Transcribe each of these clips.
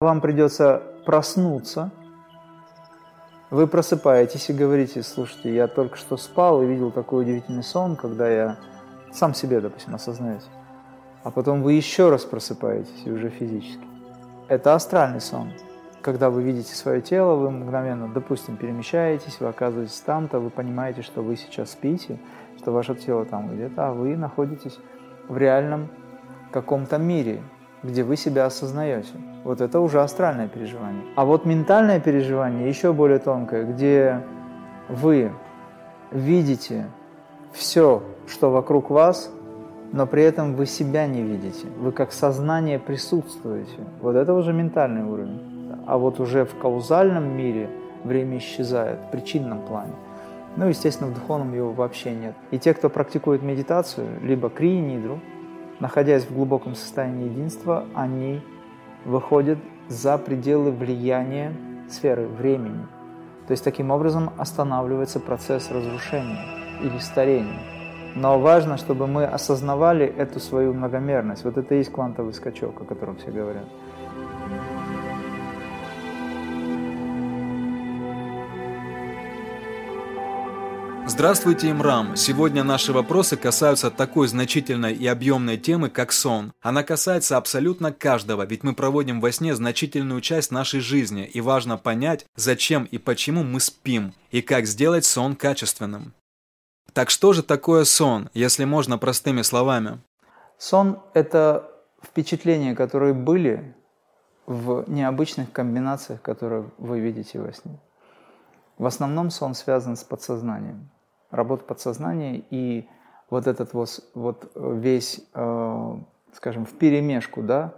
Вам придется проснуться. Вы просыпаетесь и говорите: слушайте, я только что спал и видел такой удивительный сон, когда я сам себе, допустим, осознаюсь. А потом вы еще раз просыпаетесь, и уже физически. Это астральный сон. Когда вы видите свое тело, вы мгновенно, допустим, перемещаетесь, вы оказываетесь там-то, вы понимаете, что вы сейчас спите, что ваше тело там где-то, а вы находитесь в реальном каком-то мире, где вы себя осознаете. Вот это уже астральное переживание. А вот ментальное переживание еще более тонкое, где вы видите все, что вокруг вас, но при этом вы себя не видите. Вы как сознание присутствуете. Вот это уже ментальный уровень. А вот уже в каузальном мире время исчезает, в причинном плане. Ну, естественно, в духовном его вообще нет. И те, кто практикует медитацию, либо Крия Нидру, находясь в глубоком состоянии единства, они выходят за пределы влияния сферы времени. То есть таким образом останавливается процесс разрушения или старения. Но важно, чтобы мы осознавали эту свою многомерность. Вот это и есть квантовый скачок, о котором все говорят. Здравствуйте, Имрам! Сегодня наши вопросы касаются такой значительной и объемной темы, как сон. Она касается абсолютно каждого, ведь мы проводим во сне значительную часть нашей жизни, и важно понять, зачем и почему мы спим, и как сделать сон качественным. Так что же такое сон, если можно простыми словами? Сон – это впечатления, которые были в необычных комбинациях, которые вы видите во сне. В основном сон связан с подсознанием. Работа подсознания и вот этот вот весь, скажем, вперемешку, да,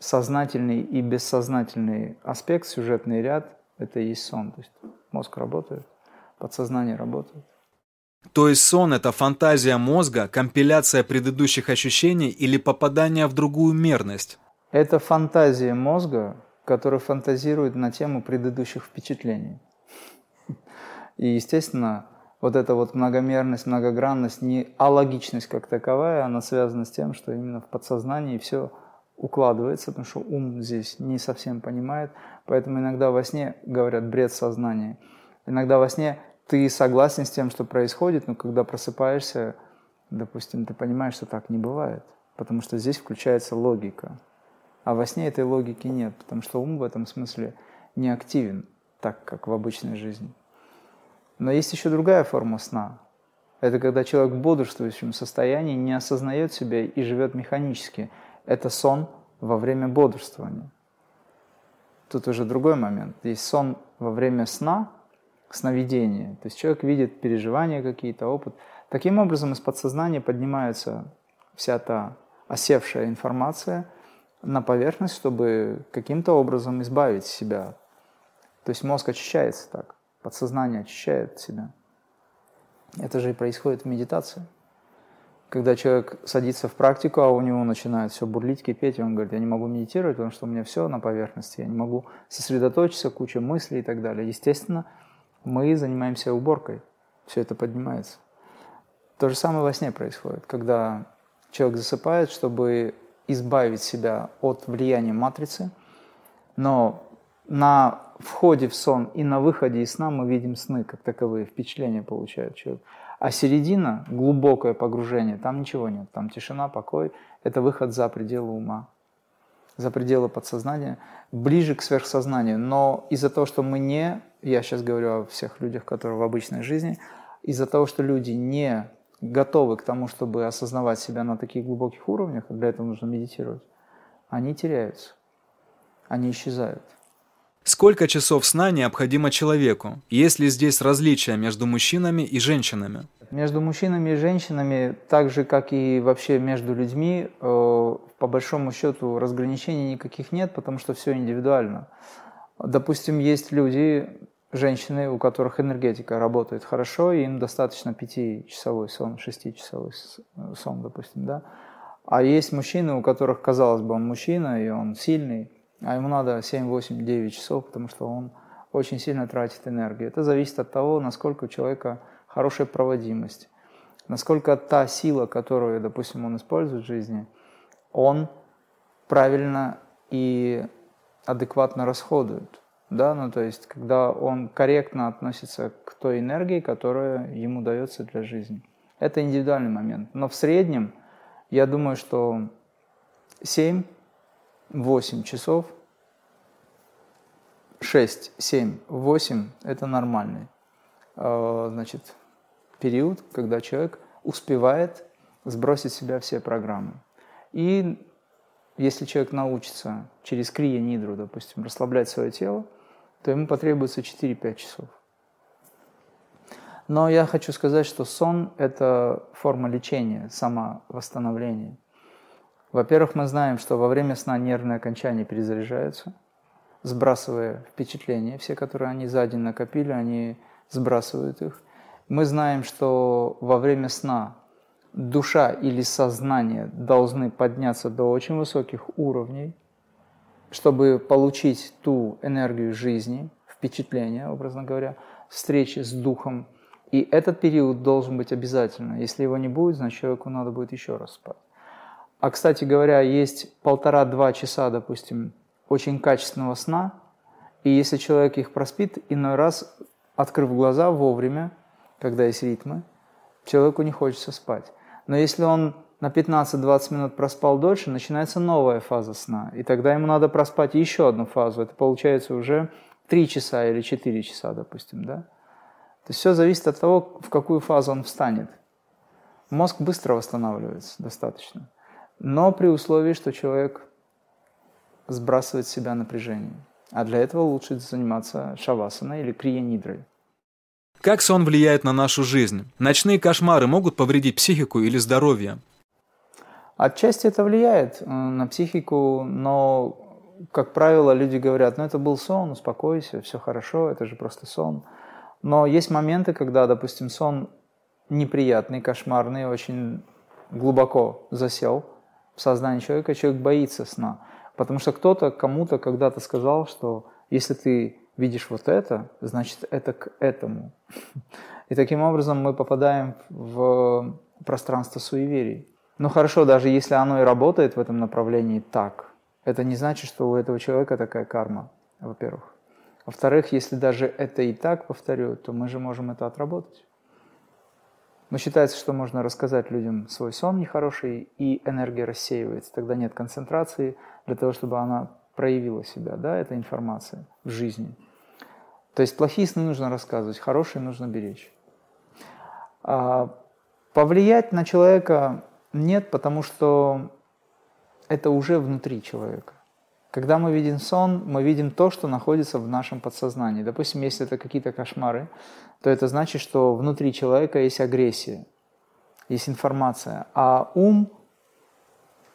сознательный и бессознательный аспект, сюжетный ряд – это и есть сон. То есть мозг работает, подсознание работает. То есть сон – это фантазия мозга, компиляция предыдущих ощущений или попадание в другую мерность? Это фантазия мозга, которая фантазирует на тему предыдущих впечатлений. И, естественно, вот эта вот многомерность, многогранность, не алогичность как таковая, она связана с тем, что именно в подсознании все укладывается, потому что ум здесь не совсем понимает. Поэтому иногда во сне говорят бред сознания. Иногда во сне ты согласен с тем, что происходит, но когда просыпаешься, допустим, ты понимаешь, что так не бывает, потому что здесь включается логика. А во сне этой логики нет, потому что ум в этом смысле не активен, так как в обычной жизни. Но есть еще другая форма сна. Это когда человек в бодрствующем состоянии не осознает себя и живет механически. Это сон во время бодрствования. Тут уже другой момент. Есть сон во время сна, сновидение. То есть человек видит переживания какие-то, опыт. Таким образом из подсознания поднимается вся та осевшая информация на поверхность, чтобы каким-то образом избавить себя. То есть мозг очищается так, подсознание очищает себя. Это же и происходит в медитации. Когда человек садится в практику, а у него начинает все бурлить, кипеть, и он говорит: я не могу медитировать, потому что у меня все на поверхности, я не могу сосредоточиться, куча мыслей и так далее. Естественно, мы занимаемся уборкой, все это поднимается. То же самое во сне происходит, когда человек засыпает, чтобы избавить себя от влияния матрицы, но на входе в сон и на выходе из сна мы видим сны, как таковые, впечатления получает человек. А середина, глубокое погружение, там ничего нет, там тишина, покой, это выход за пределы ума, за пределы подсознания, ближе к сверхсознанию. Но из-за того, что мы не, я сейчас говорю о всех людях, которые в обычной жизни, из-за того, что люди не готовы к тому, чтобы осознавать себя на таких глубоких уровнях, для этого нужно медитировать, они теряются, они исчезают. Сколько часов сна необходимо человеку? Есть ли здесь различия между мужчинами и женщинами? Между мужчинами и женщинами, так же, как и вообще между людьми, по большому счету разграничений никаких нет, потому что все индивидуально. Допустим, есть люди, женщины, у которых энергетика работает хорошо, и им достаточно 5-часовой сон, 6-часовой сон, допустим, да. А есть мужчины, у которых, казалось бы, он мужчина, и он сильный, а ему надо 7, 8, 9 часов, потому что он очень сильно тратит энергию. Это зависит от того, насколько у человека хорошая проводимость, насколько та сила, которую, допустим, он использует в жизни, он правильно и адекватно расходует. Да? Ну, то есть, когда он корректно относится к той энергии, которая ему дается для жизни. Это индивидуальный момент. Но в среднем, я думаю, что 7-8 часов, 6-7-8 – это нормальный, значит, период, когда человек успевает сбросить в себя все программы. И если человек научится через крия нидру, допустим, расслаблять свое тело, то ему потребуется 4-5 часов. Но я хочу сказать, что сон – это форма лечения, самовосстановления. Во-первых, мы знаем, что во время сна нервные окончания перезаряжаются, сбрасывая впечатления, все, которые они за день накопили, они сбрасывают их. Мы знаем, что во время сна душа или сознание должны подняться до очень высоких уровней, чтобы получить ту энергию жизни, впечатление, образно говоря, встречи с духом. И этот период должен быть обязательно. Если его не будет, значит, человеку надо будет еще раз спать. А, кстати говоря, есть 1,5-2 часа, допустим, очень качественного сна, и если человек их проспит, иной раз, открыв глаза вовремя, когда есть ритмы, человеку не хочется спать. Но если он на 15-20 минут проспал дольше, начинается новая фаза сна, и тогда ему надо проспать еще одну фазу. Это получается уже 3 часа или 4 часа, допустим, да? То есть все зависит от того, в какую фазу он встанет. Мозг быстро восстанавливается достаточно, но при условии, что человек сбрасывает с себя напряжение. А для этого лучше заниматься шавасаной или крия нидрой. Как сон влияет на нашу жизнь? Ночные кошмары могут повредить психику или здоровье? Отчасти это влияет на психику, но, как правило, люди говорят, ну это был сон, успокойся, все хорошо, это же просто сон. Но есть моменты, когда, допустим, сон неприятный, кошмарный, очень глубоко засел в сознании человека, человек боится сна. Потому что кто-то кому-то когда-то сказал, что если ты видишь вот это, значит, это к этому. И таким образом мы попадаем в пространство суеверий. Ну хорошо, даже если оно и работает в этом направлении так, это не значит, что у этого человека такая карма, во-первых. Во-вторых, если даже это и так, повторю, то мы же можем это отработать. Но считается, что можно рассказать людям свой сон нехороший, и энергия рассеивается. Тогда нет концентрации для того, чтобы она проявила себя, да, эта информация в жизни. То есть плохие сны нужно рассказывать, хорошие нужно беречь. Повлиять на человека нет, потому что это уже внутри человека. Когда мы видим сон, мы видим то, что находится в нашем подсознании. Допустим, если это какие-то кошмары, то это значит, что внутри человека есть агрессия, есть информация. А ум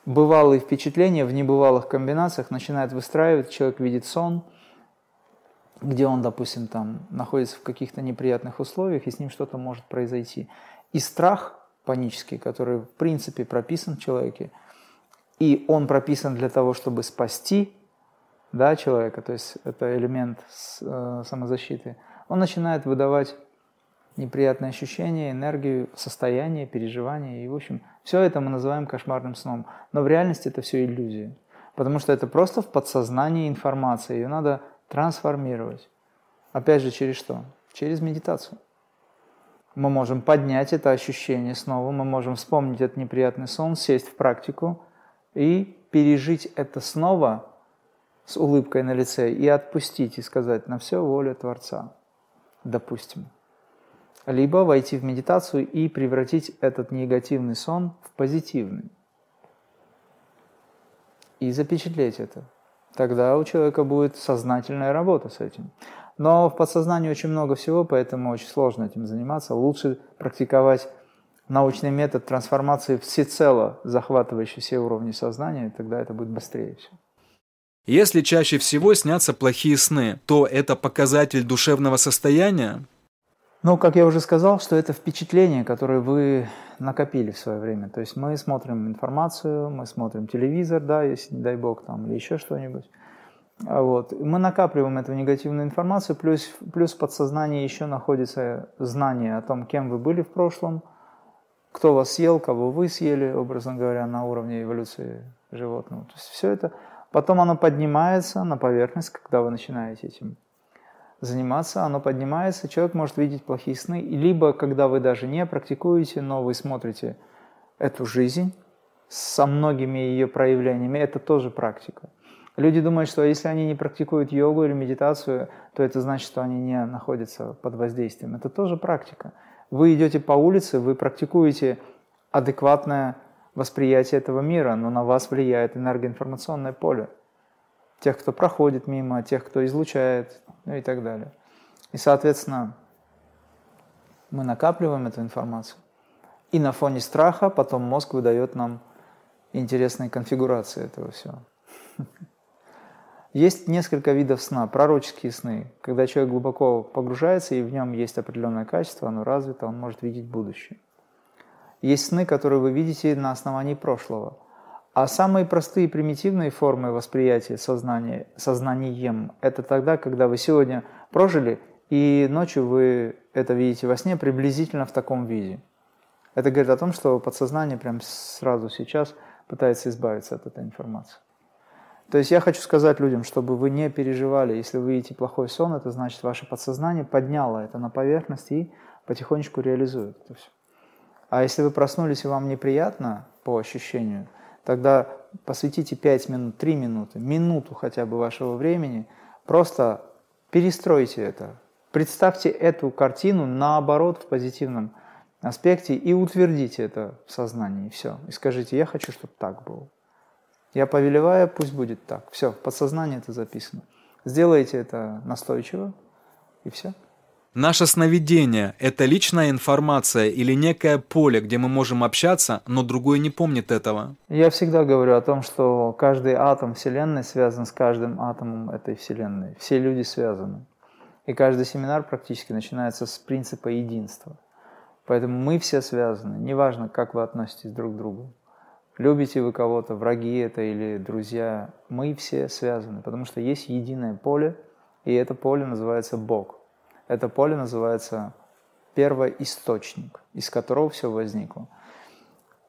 бывалые впечатления в небывалых комбинациях начинает выстраивать. Человек видит сон, где он, допустим, там находится в каких-то неприятных условиях, и с ним что-то может произойти. И страх панический, который, в принципе, прописан в человеке, и он прописан для того, чтобы спасти, да, человека, то есть это элемент самозащиты, он начинает выдавать неприятные ощущения, энергию, состояние, переживания. И, в общем, все это мы называем кошмарным сном. Но в реальности это все иллюзия, потому что это просто в подсознании информация, ее надо трансформировать. Опять же, через что? Через медитацию. Мы можем поднять это ощущение снова, мы можем вспомнить этот неприятный сон, сесть в практику, и пережить это снова с улыбкой на лице и отпустить, и сказать: на все воля Творца, допустим. Либо войти в медитацию и превратить этот негативный сон в позитивный. И запечатлеть это. Тогда у человека будет сознательная работа с этим. Но в подсознании очень много всего, поэтому очень сложно этим заниматься. Лучше практиковать научный метод трансформации, всецело захватывающий все уровни сознания, и тогда это будет быстрее все. Если чаще всего снятся плохие сны, то это показатель душевного состояния? Ну, как я уже сказал, что это впечатление, которое вы накопили в свое время. То есть мы смотрим информацию, мы смотрим телевизор, да, если, не дай бог, там, или еще что-нибудь. Вот. Мы накапливаем эту негативную информацию, плюс в подсознании еще находится знание о том, кем вы были в прошлом, кто вас съел, кого вы съели, образно говоря, на уровне эволюции животного. То есть все это Потом оно поднимается на поверхность, когда вы начинаете этим заниматься, оно поднимается, человек может видеть плохие сны, либо когда вы даже не практикуете, но вы смотрите эту жизнь со многими ее проявлениями, это тоже практика. Люди думают, что если они не практикуют йогу или медитацию, то это значит, что они не находятся под воздействием. Это тоже практика. Вы идете по улице, вы практикуете адекватное восприятие этого мира, но на вас влияет энергоинформационное поле. Тех, кто проходит мимо, тех, кто излучает, ну и так далее. И, соответственно, мы накапливаем эту информацию. И на фоне страха потом мозг выдает нам интересные конфигурации этого всего. Есть несколько видов сна. Пророческие сны, когда человек глубоко погружается, и в нем есть определенное качество, оно развито, он может видеть будущее. Есть сны, которые вы видите на основании прошлого. А самые простые примитивные формы восприятия сознанием – это тогда, когда вы сегодня прожили, и ночью вы это видите во сне приблизительно в таком виде. Это говорит о том, что подсознание прямо сразу сейчас пытается избавиться от этой информации. То есть я хочу сказать людям, чтобы вы не переживали, если вы видите плохой сон, это значит, ваше подсознание подняло это на поверхность и потихонечку реализует это все. А если вы проснулись и вам неприятно по ощущению, тогда посвятите 5 минут, 3 минуты, минуту хотя бы вашего времени, просто перестройте это. Представьте эту картину наоборот в позитивном аспекте и утвердите это в сознании. Все. И скажите, я хочу, чтобы так было. Я повелеваю, пусть будет так. Все, в подсознании это записано. Сделайте это настойчиво, и все. Наше сновидение – это личная информация или некое поле, где мы можем общаться, но другой не помнит этого? Я всегда говорю о том, что каждый атом Вселенной связан с каждым атомом этой Вселенной. Все люди связаны. И каждый семинар практически начинается с принципа единства. Поэтому мы все связаны, неважно, как вы относитесь друг к другу. Любите вы кого-то, враги это или друзья, мы все связаны, потому что есть единое поле, и это поле называется Бог. Это поле называется первоисточник, из которого все возникло.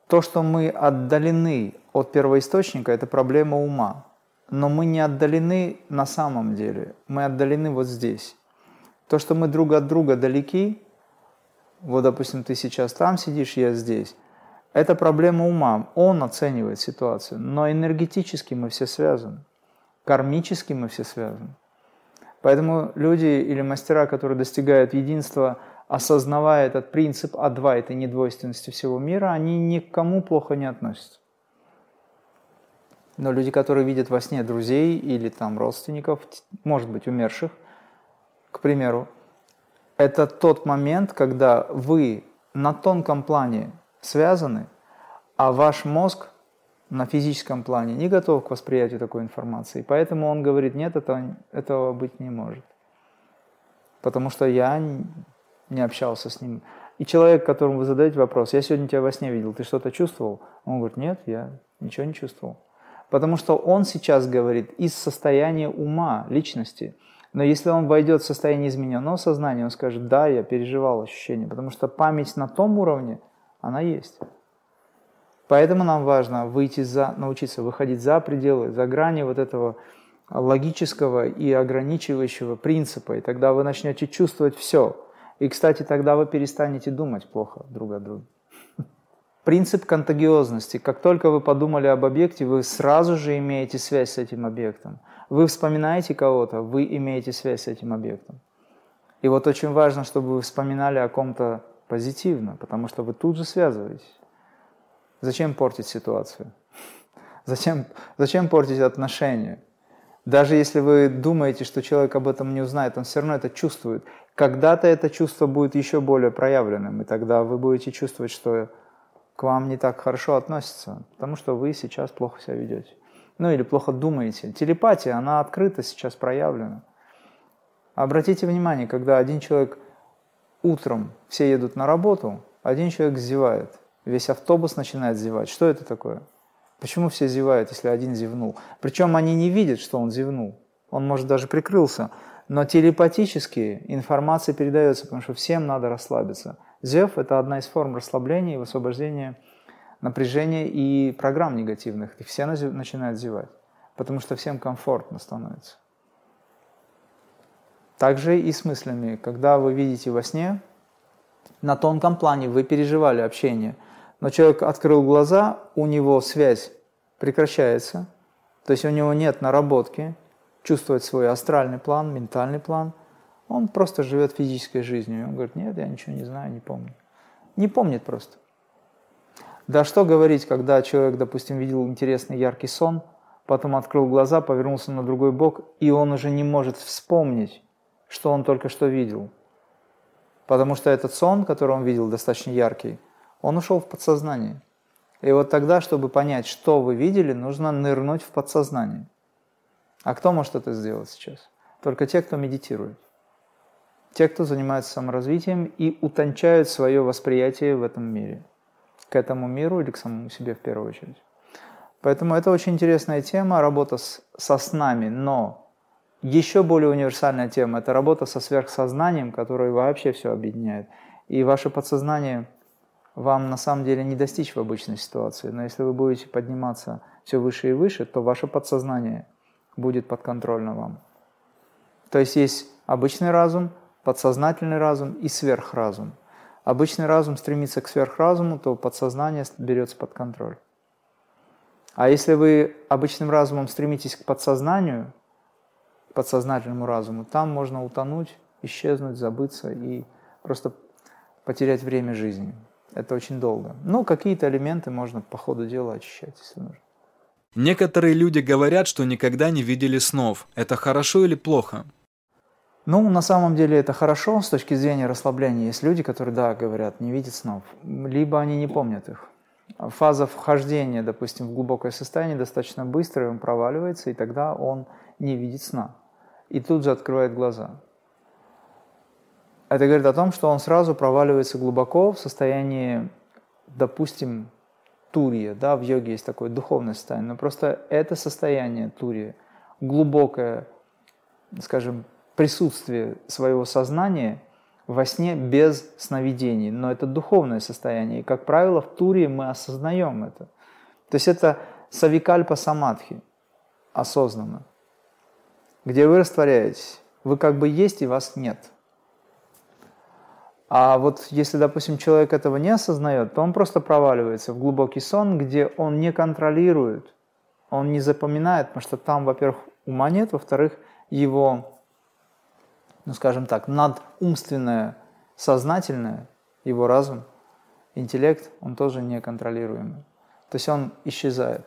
То, что мы отдалены от первоисточника, это проблема ума. Но мы не отдалены на самом деле, мы отдалены вот здесь. То, что мы друг от друга далеки, вот, допустим, ты сейчас там сидишь, я здесь, это проблема ума, он оценивает ситуацию, но энергетически мы все связаны, кармически мы все связаны. Поэтому люди или мастера, которые достигают единства, осознавая этот принцип адвайты, недвойственности всего мира, они никому плохо не относятся. Но люди, которые видят во сне друзей или там родственников, может быть, умерших, к примеру, это тот момент, когда вы на тонком плане связаны, а ваш мозг на физическом плане не готов к восприятию такой информации. Поэтому он говорит, нет, этого быть не может. Потому что я не общался с ним. И человек, которому вы задаете вопрос, я сегодня тебя во сне видел, ты что-то чувствовал? Он говорит, нет, я ничего не чувствовал. Потому что он сейчас говорит из состояния ума, личности. Но если он войдет в состояние измененного сознания, он скажет, да, я переживал ощущение. Потому что память на том уровне, она есть. Поэтому нам важно научиться выходить за пределы, за грани вот этого логического и ограничивающего принципа. И тогда вы начнете чувствовать все. И, кстати, тогда вы перестанете думать плохо друг о друге. Принцип контагиозности. Как только вы подумали об объекте, вы сразу же имеете связь с этим объектом. Вы вспоминаете кого-то, вы имеете связь с этим объектом. И вот очень важно, чтобы вы вспоминали о ком-то позитивно, потому что вы тут же связываетесь. Зачем портить ситуацию? Зачем портить отношения? Даже если вы думаете, что человек об этом не узнает, он все равно это чувствует. Когда-то это чувство будет еще более проявленным, и тогда вы будете чувствовать, что к вам не так хорошо относятся, потому что вы сейчас плохо себя ведете. Ну или плохо думаете. Телепатия, она открыто сейчас проявлена. Обратите внимание, когда один человек... Утром все едут на работу, один человек зевает, весь автобус начинает зевать. Что это такое? Почему все зевают, если один зевнул? Причем они не видят, что он зевнул, он, может, даже прикрылся, но телепатически информация передается, потому что всем надо расслабиться. Зев – это одна из форм расслабления и высвобождения напряжения и программ негативных, и все начинают зевать. потому что всем комфортно становится. Также и с мыслями. Когда вы видите во сне, на тонком плане вы переживали общение, но человек открыл глаза, у него связь прекращается, то есть у него нет наработки чувствовать свой астральный план, ментальный план. Он просто живет физической жизнью. Он говорит: нет, я ничего не знаю, не помню. Не помнит просто. Да что говорить, когда человек, допустим, видел интересный яркий сон, потом открыл глаза, повернулся на другой бок, и он уже не может вспомнить, что он только что видел. Потому что этот сон, который он видел, достаточно яркий, он ушел в подсознание. И вот тогда, чтобы понять, что вы видели, нужно нырнуть в подсознание. А кто может это сделать сейчас? Только те, кто медитирует. Те, кто занимается саморазвитием и утончают свое восприятие в этом мире. К этому миру или к самому себе в первую очередь. Поэтому это очень интересная тема, работа со снами, но еще более универсальная тема – это работа со сверхсознанием, которое вообще все объединяет. И ваше подсознание вам на самом деле не достичь в обычной ситуации, но если вы будете подниматься все выше и выше, то ваше подсознание будет подконтрольно вам. То есть есть обычный разум, подсознательный разум и сверхразум. Обычный разум стремится к сверхразуму, то подсознание берется под контроль. А если вы обычным разумом стремитесь к подсознанию, подсознательному разуму, там можно утонуть, исчезнуть, забыться и просто потерять время жизни. Это очень долго. Но какие-то элементы можно по ходу дела очищать, если нужно. Некоторые люди говорят, что никогда не видели снов. Это хорошо или плохо? Ну, на самом деле это хорошо с точки зрения расслабления. Есть люди, которые, да, говорят, не видят снов. Либо они не помнят их. Фаза вхождения, допустим, в глубокое состояние достаточно быстро, он проваливается, и тогда он не видит сна. И тут же открывает глаза. Это говорит о том, что он сразу проваливается глубоко в состоянии, допустим, турья, да, в йоге есть такое духовное состояние, но просто это состояние турья, глубокое, скажем, присутствие своего сознания во сне без сновидений, но это духовное состояние, и, как правило, в турье мы осознаем это. То есть это савикальпа самадхи, осознанно, где вы растворяетесь, вы как бы есть и вас нет. А вот если, допустим, человек этого не осознает, то он просто проваливается в глубокий сон, где он не контролирует, он не запоминает, потому что там, во-первых, ума нет, во-вторых, его, ну, скажем так, надумственное, сознательное, его разум, интеллект, он тоже неконтролируемый. То есть он исчезает.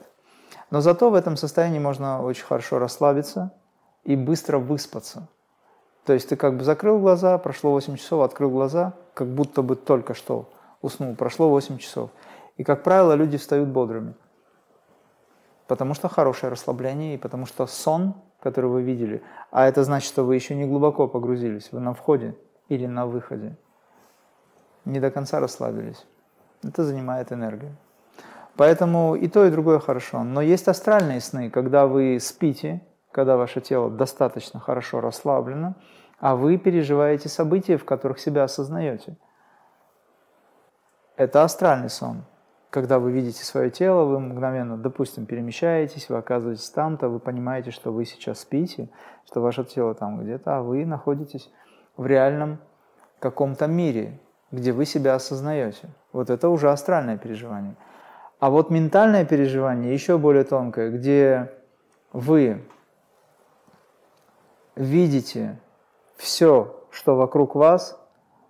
Но зато в этом состоянии можно очень хорошо расслабиться и быстро выспаться. То есть ты как бы закрыл глаза, прошло 8 часов, открыл глаза, как будто бы только что уснул, прошло 8 часов. И, как правило, люди встают бодрыми, потому что хорошее расслабление и потому что сон, который вы видели, а это значит, что вы еще не глубоко погрузились, вы на входе или на выходе, не до конца расслабились. Это занимает энергию. Поэтому и то, и другое хорошо. Но есть астральные сны, когда вы спите, когда ваше тело достаточно хорошо расслаблено, а вы переживаете события, в которых себя осознаете. Это астральный сон. Когда вы видите свое тело, вы мгновенно, допустим, перемещаетесь, вы оказываетесь там-то, вы понимаете, что вы сейчас спите, что ваше тело там где-то, а вы находитесь в реальном каком-то мире, где вы себя осознаете. Вот это уже астральное переживание. А вот ментальное переживание еще более тонкое, где вы видите все, что вокруг вас,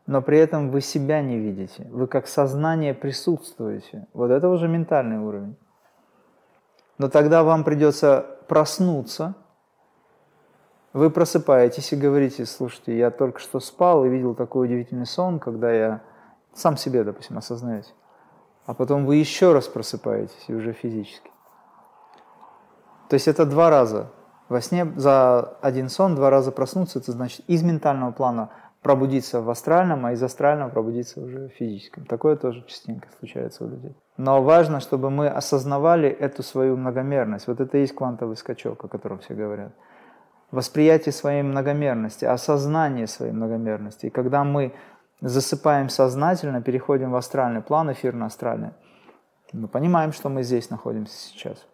но при этом вы себя не видите. Вы как сознание присутствуете. Вот это уже ментальный уровень. Но тогда вам придется проснуться. Вы просыпаетесь и говорите: слушайте, я только что спал и видел такой удивительный сон, когда я сам себе, допустим, осознаюсь. А потом вы еще раз просыпаетесь, и уже физически. То есть это два раза. Во сне за один сон два раза проснуться, это значит из ментального плана пробудиться в астральном, а из астрального пробудиться уже в физическом. Такое тоже частенько случается у людей. Но важно, чтобы мы осознавали эту свою многомерность. Вот это и есть квантовый скачок, о котором все говорят. Восприятие своей многомерности, осознание своей многомерности. И когда мы засыпаем сознательно, переходим в астральный план, эфирно-астральный, мы понимаем, что мы здесь находимся сейчас.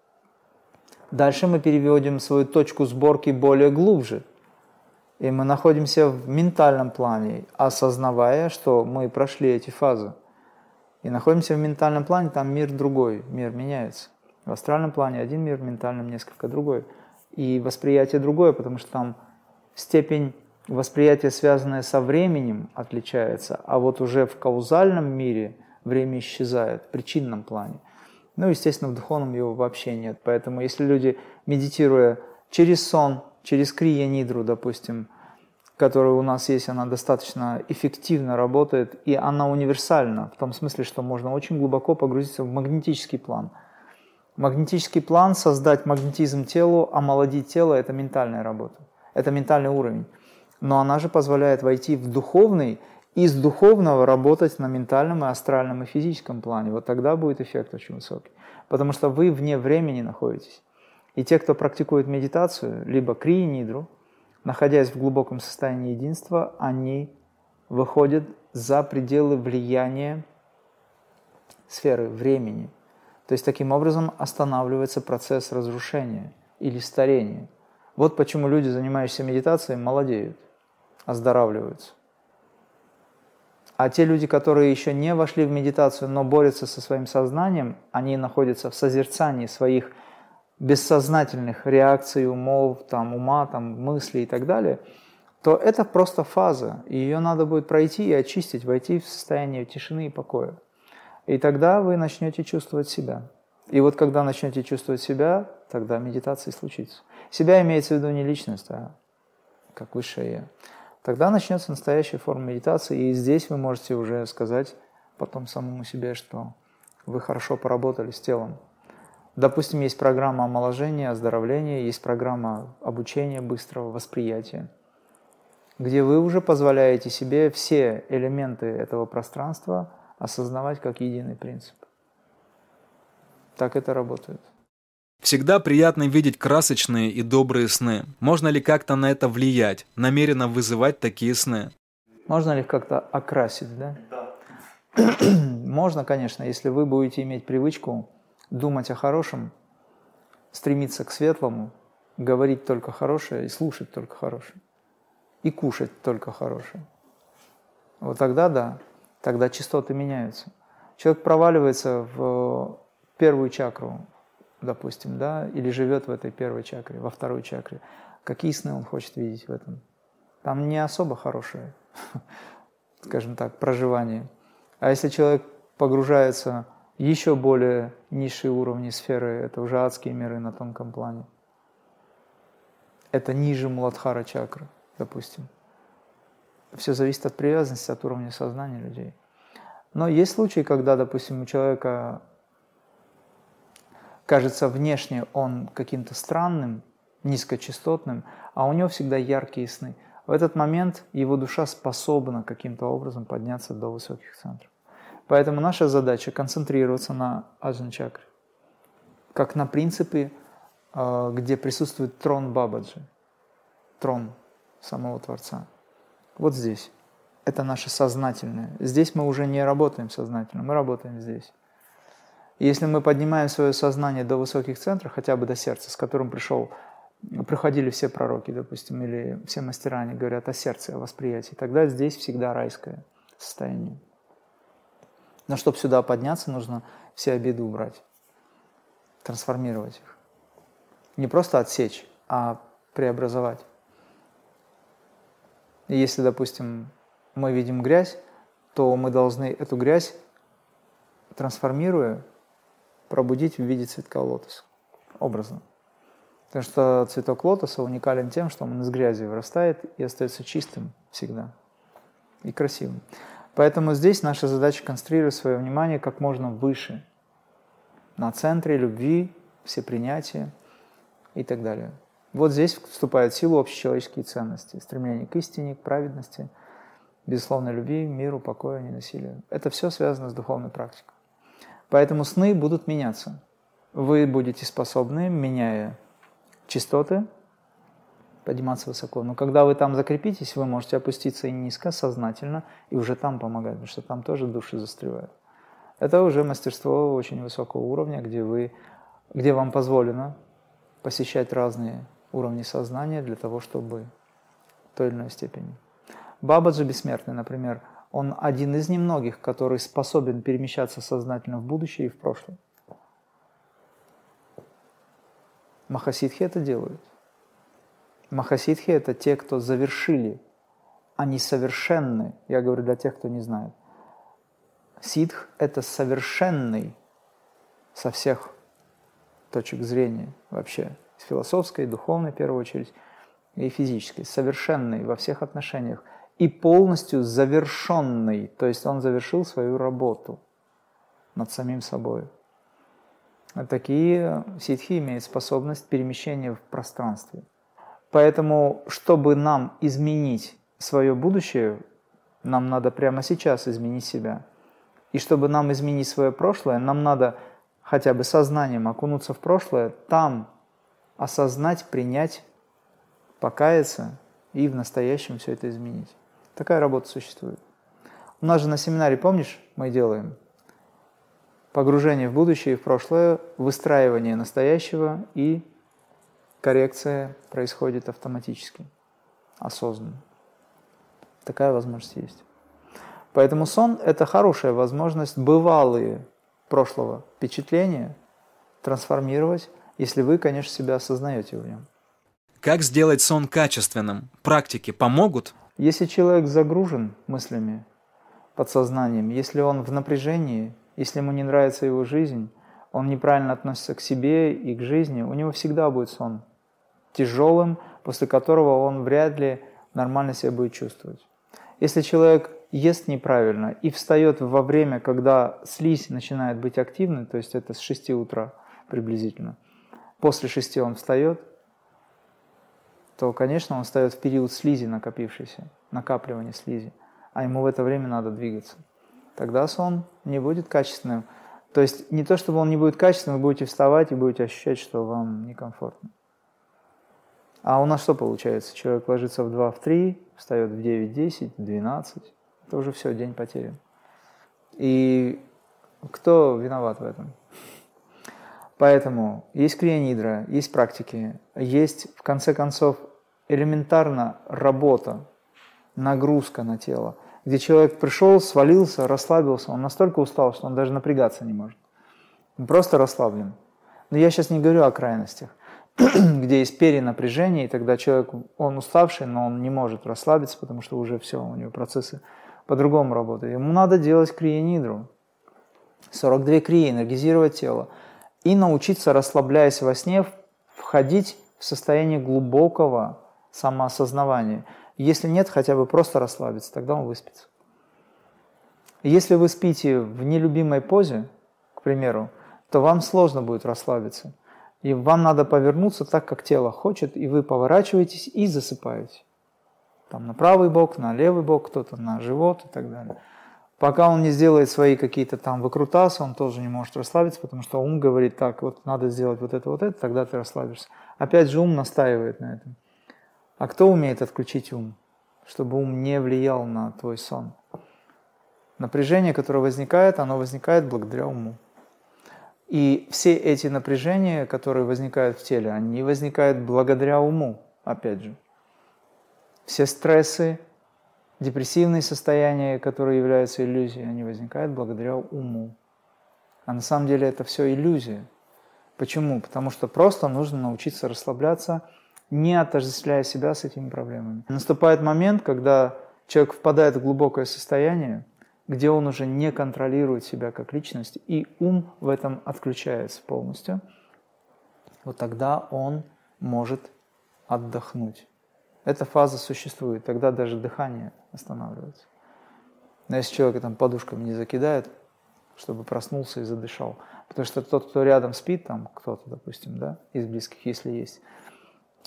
Дальше мы переводим свою точку сборки более глубже. И мы находимся в ментальном плане, осознавая, что мы прошли эти фазы. И находимся в ментальном плане, там мир другой, мир меняется. В астральном плане один мир, в ментальном несколько другой. И восприятие другое, потому что там степень восприятия, связанная со временем, отличается. А вот уже в каузальном мире время исчезает, в причинном плане. Ну, естественно, в духовном его вообще нет. Поэтому если люди, медитируя через сон, через Крия Нидру, допустим, которая у нас есть, она достаточно эффективно работает, и она универсальна, в том смысле, что можно очень глубоко погрузиться в магнетический план. Магнетический план, создать магнетизм телу, омолодить тело – это ментальная работа, это ментальный уровень. Но она же позволяет войти в духовный, из духовного работать на ментальном, и астральном, и физическом плане. Вот тогда будет эффект очень высокий. Потому что вы вне времени находитесь. И те, кто практикует медитацию, либо Крия Нидру, находясь в глубоком состоянии единства, они выходят за пределы влияния сферы времени. То есть таким образом останавливается процесс разрушения или старения. Вот почему люди, занимающиеся медитацией, молодеют, оздоравливаются. А те люди, которые еще не вошли в медитацию, но борются со своим сознанием, они находятся в созерцании своих бессознательных реакций, умов, там, ума, там, мыслей и так далее, то это просто фаза. Ее надо будет пройти и очистить, войти в состояние тишины и покоя. И тогда вы начнете чувствовать себя. И вот когда начнете чувствовать себя, тогда медитация случится. Себя имеется в виду не личность, а как высшее «я». Тогда начнется настоящая форма медитации, и здесь вы можете уже сказать потом самому себе, что вы хорошо поработали с телом. Допустим, есть программа омоложения, оздоровления, есть программа обучения быстрого восприятия, где вы уже позволяете себе все элементы этого пространства осознавать как единый принцип. Так это работает. Всегда приятно видеть красочные и добрые сны. Можно ли как-то на это влиять, намеренно вызывать такие сны? Можно ли их как-то окрасить, да? Да. Можно, конечно, если вы будете иметь привычку думать о хорошем, стремиться к светлому, говорить только хорошее и слушать только хорошее, и кушать только хорошее. Вот тогда да, тогда частоты меняются. Человек проваливается в первую чакру, допустим, да, или живет в этой первой чакре, во второй чакре, какие сны он хочет видеть в этом? Там не особо хорошее, скажем так, проживание. А если человек погружается в еще более низшие уровни сферы, это уже адские миры на тонком плане. Это ниже муладхара чакры, допустим. Все зависит от привязанности, от уровня сознания людей. Но есть случаи, когда, допустим, у человека кажется, внешне он каким-то странным, низкочастотным, а у него всегда яркие сны. В этот момент его душа способна каким-то образом подняться до высоких центров. Поэтому наша задача концентрироваться на аджна-чакре, как на принципе, где присутствует трон Бабаджи, трон самого Творца. Вот здесь. Это наше сознательное. Здесь мы уже не работаем сознательно, мы работаем здесь. Если мы поднимаем свое сознание до высоких центров, хотя бы до сердца, с которым проходили все пророки, допустим, или все мастера, они говорят о сердце, о восприятии, тогда здесь всегда райское состояние. Но чтобы сюда подняться, нужно все обиды убрать, трансформировать их. Не просто отсечь, а преобразовать. И если, допустим, мы видим грязь, то мы должны эту грязь, трансформируя, пробудить в виде цветка лотоса, образно. Потому что цветок лотоса уникален тем, что он из грязи вырастает и остается чистым всегда и красивым. Поэтому здесь наша задача концентрировать свое внимание как можно выше, на центре любви, всепринятия и так далее. Вот здесь вступают в силу общечеловеческие ценности, стремление к истине, к праведности, безусловной любви, миру, покою, ненасилию. Это все связано с духовной практикой. Поэтому сны будут меняться. Вы будете способны, меняя частоты, подниматься высоко. Но когда вы там закрепитесь, вы можете опуститься и низко, сознательно, и уже там помогать, потому что там тоже души застревают. Это уже мастерство очень высокого уровня, где вам позволено посещать разные уровни сознания для того, чтобы в той или иной степени. Бабаджи бессмертный, например, он один из немногих, который способен перемещаться сознательно в будущее и в прошлое. Махасидхи это делают. Махасидхи – это те, кто завершили. Они совершенны. Я говорю для тех, кто не знает. Сидх – это совершенный со всех точек зрения вообще. С философской, духовной, в первую очередь, и физической. Совершенный во всех отношениях. И полностью завершенный. То есть он завершил свою работу над самим собой. Такие сидхи имеют способность перемещения в пространстве. Поэтому, чтобы нам изменить свое будущее, нам надо прямо сейчас изменить себя. И чтобы нам изменить свое прошлое, нам надо хотя бы сознанием окунуться в прошлое, там осознать, принять, покаяться и в настоящем все это изменить. Такая работа существует. У нас же на семинаре, помнишь, мы делаем погружение в будущее и в прошлое, выстраивание настоящего и коррекция происходит автоматически, осознанно. Такая возможность есть. Поэтому сон – это хорошая возможность бывалые прошлого впечатления трансформировать, если вы, конечно, себя осознаете в нем. Как сделать сон качественным? Практики помогут? Если человек загружен мыслями, подсознанием, если он в напряжении, если ему не нравится его жизнь, он неправильно относится к себе и к жизни, у него всегда будет сон тяжелым, после которого он вряд ли нормально себя будет чувствовать. Если человек ест неправильно и встает во время, когда слизь начинает быть активной, то есть это с 6 утра приблизительно, после 6 он встает, то, конечно, он встает в период слизи накопившейся, накапливания слизи, а ему в это время надо двигаться. Тогда сон не будет качественным. То есть не то, чтобы он не будет качественным, вы будете вставать и будете ощущать, что вам некомфортно. А у нас что получается? Человек ложится в 2, в 3, встает в 9, 10, 12. Это уже все, день потерян. И кто виноват в этом? Поэтому есть крия нидра, есть практики, есть, в конце концов, элементарно работа, нагрузка на тело, где человек пришел, свалился, расслабился, он настолько устал, что он даже напрягаться не может. Он просто расслаблен. Но я сейчас не говорю о крайностях, где есть перенапряжение, и тогда человек, он уставший, но он не может расслабиться, потому что уже все, у него процессы по-другому работают. Ему надо делать крия нидру, 42 крии, энергизировать тело, и научиться, расслабляясь во сне, входить в состояние глубокого самоосознавания. Если нет, хотя бы просто расслабиться, тогда он выспится. Если вы спите в нелюбимой позе, к примеру, то вам сложно будет расслабиться. И вам надо повернуться так, как тело хочет, и вы поворачиваетесь и засыпаете. Там на правый бок, на левый бок, кто-то на живот и так далее. Пока он не сделает свои какие-то там выкрутасы, он тоже не может расслабиться, потому что ум говорит, так, вот надо сделать вот это, тогда ты расслабишься. Опять же ум настаивает на этом. А кто умеет отключить ум, чтобы ум не влиял на твой сон? Напряжение, которое возникает, оно возникает благодаря уму. И все эти напряжения, которые возникают в теле, они возникают благодаря уму, опять же. Все стрессы, депрессивные состояния, которые являются иллюзией, они возникают благодаря уму. А на самом деле это все иллюзия. Почему? Потому что просто нужно научиться расслабляться, не отождествляя себя с этими проблемами. Наступает момент, когда человек впадает в глубокое состояние, где он уже не контролирует себя как личность, и ум в этом отключается полностью. Вот тогда он может отдохнуть. Эта фаза существует, тогда даже дыхание останавливается. Но если человека там подушками не закидает, чтобы проснулся и задышал. Потому что тот, кто рядом спит, там кто-то, допустим, да, из близких, если есть,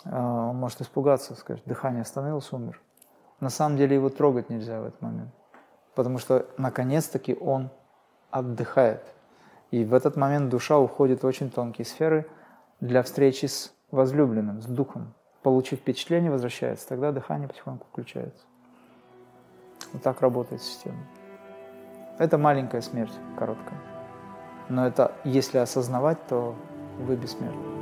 он может испугаться, скажет, дыхание остановилось, умер. На самом деле его трогать нельзя в этот момент, потому что наконец-таки он отдыхает. И в этот момент душа уходит в очень тонкие сферы для встречи с возлюбленным, с духом. Получив впечатление, возвращается, тогда дыхание потихоньку включается. Вот так работает система. Это маленькая смерть, короткая. Но это, если осознавать, то вы бессмертны.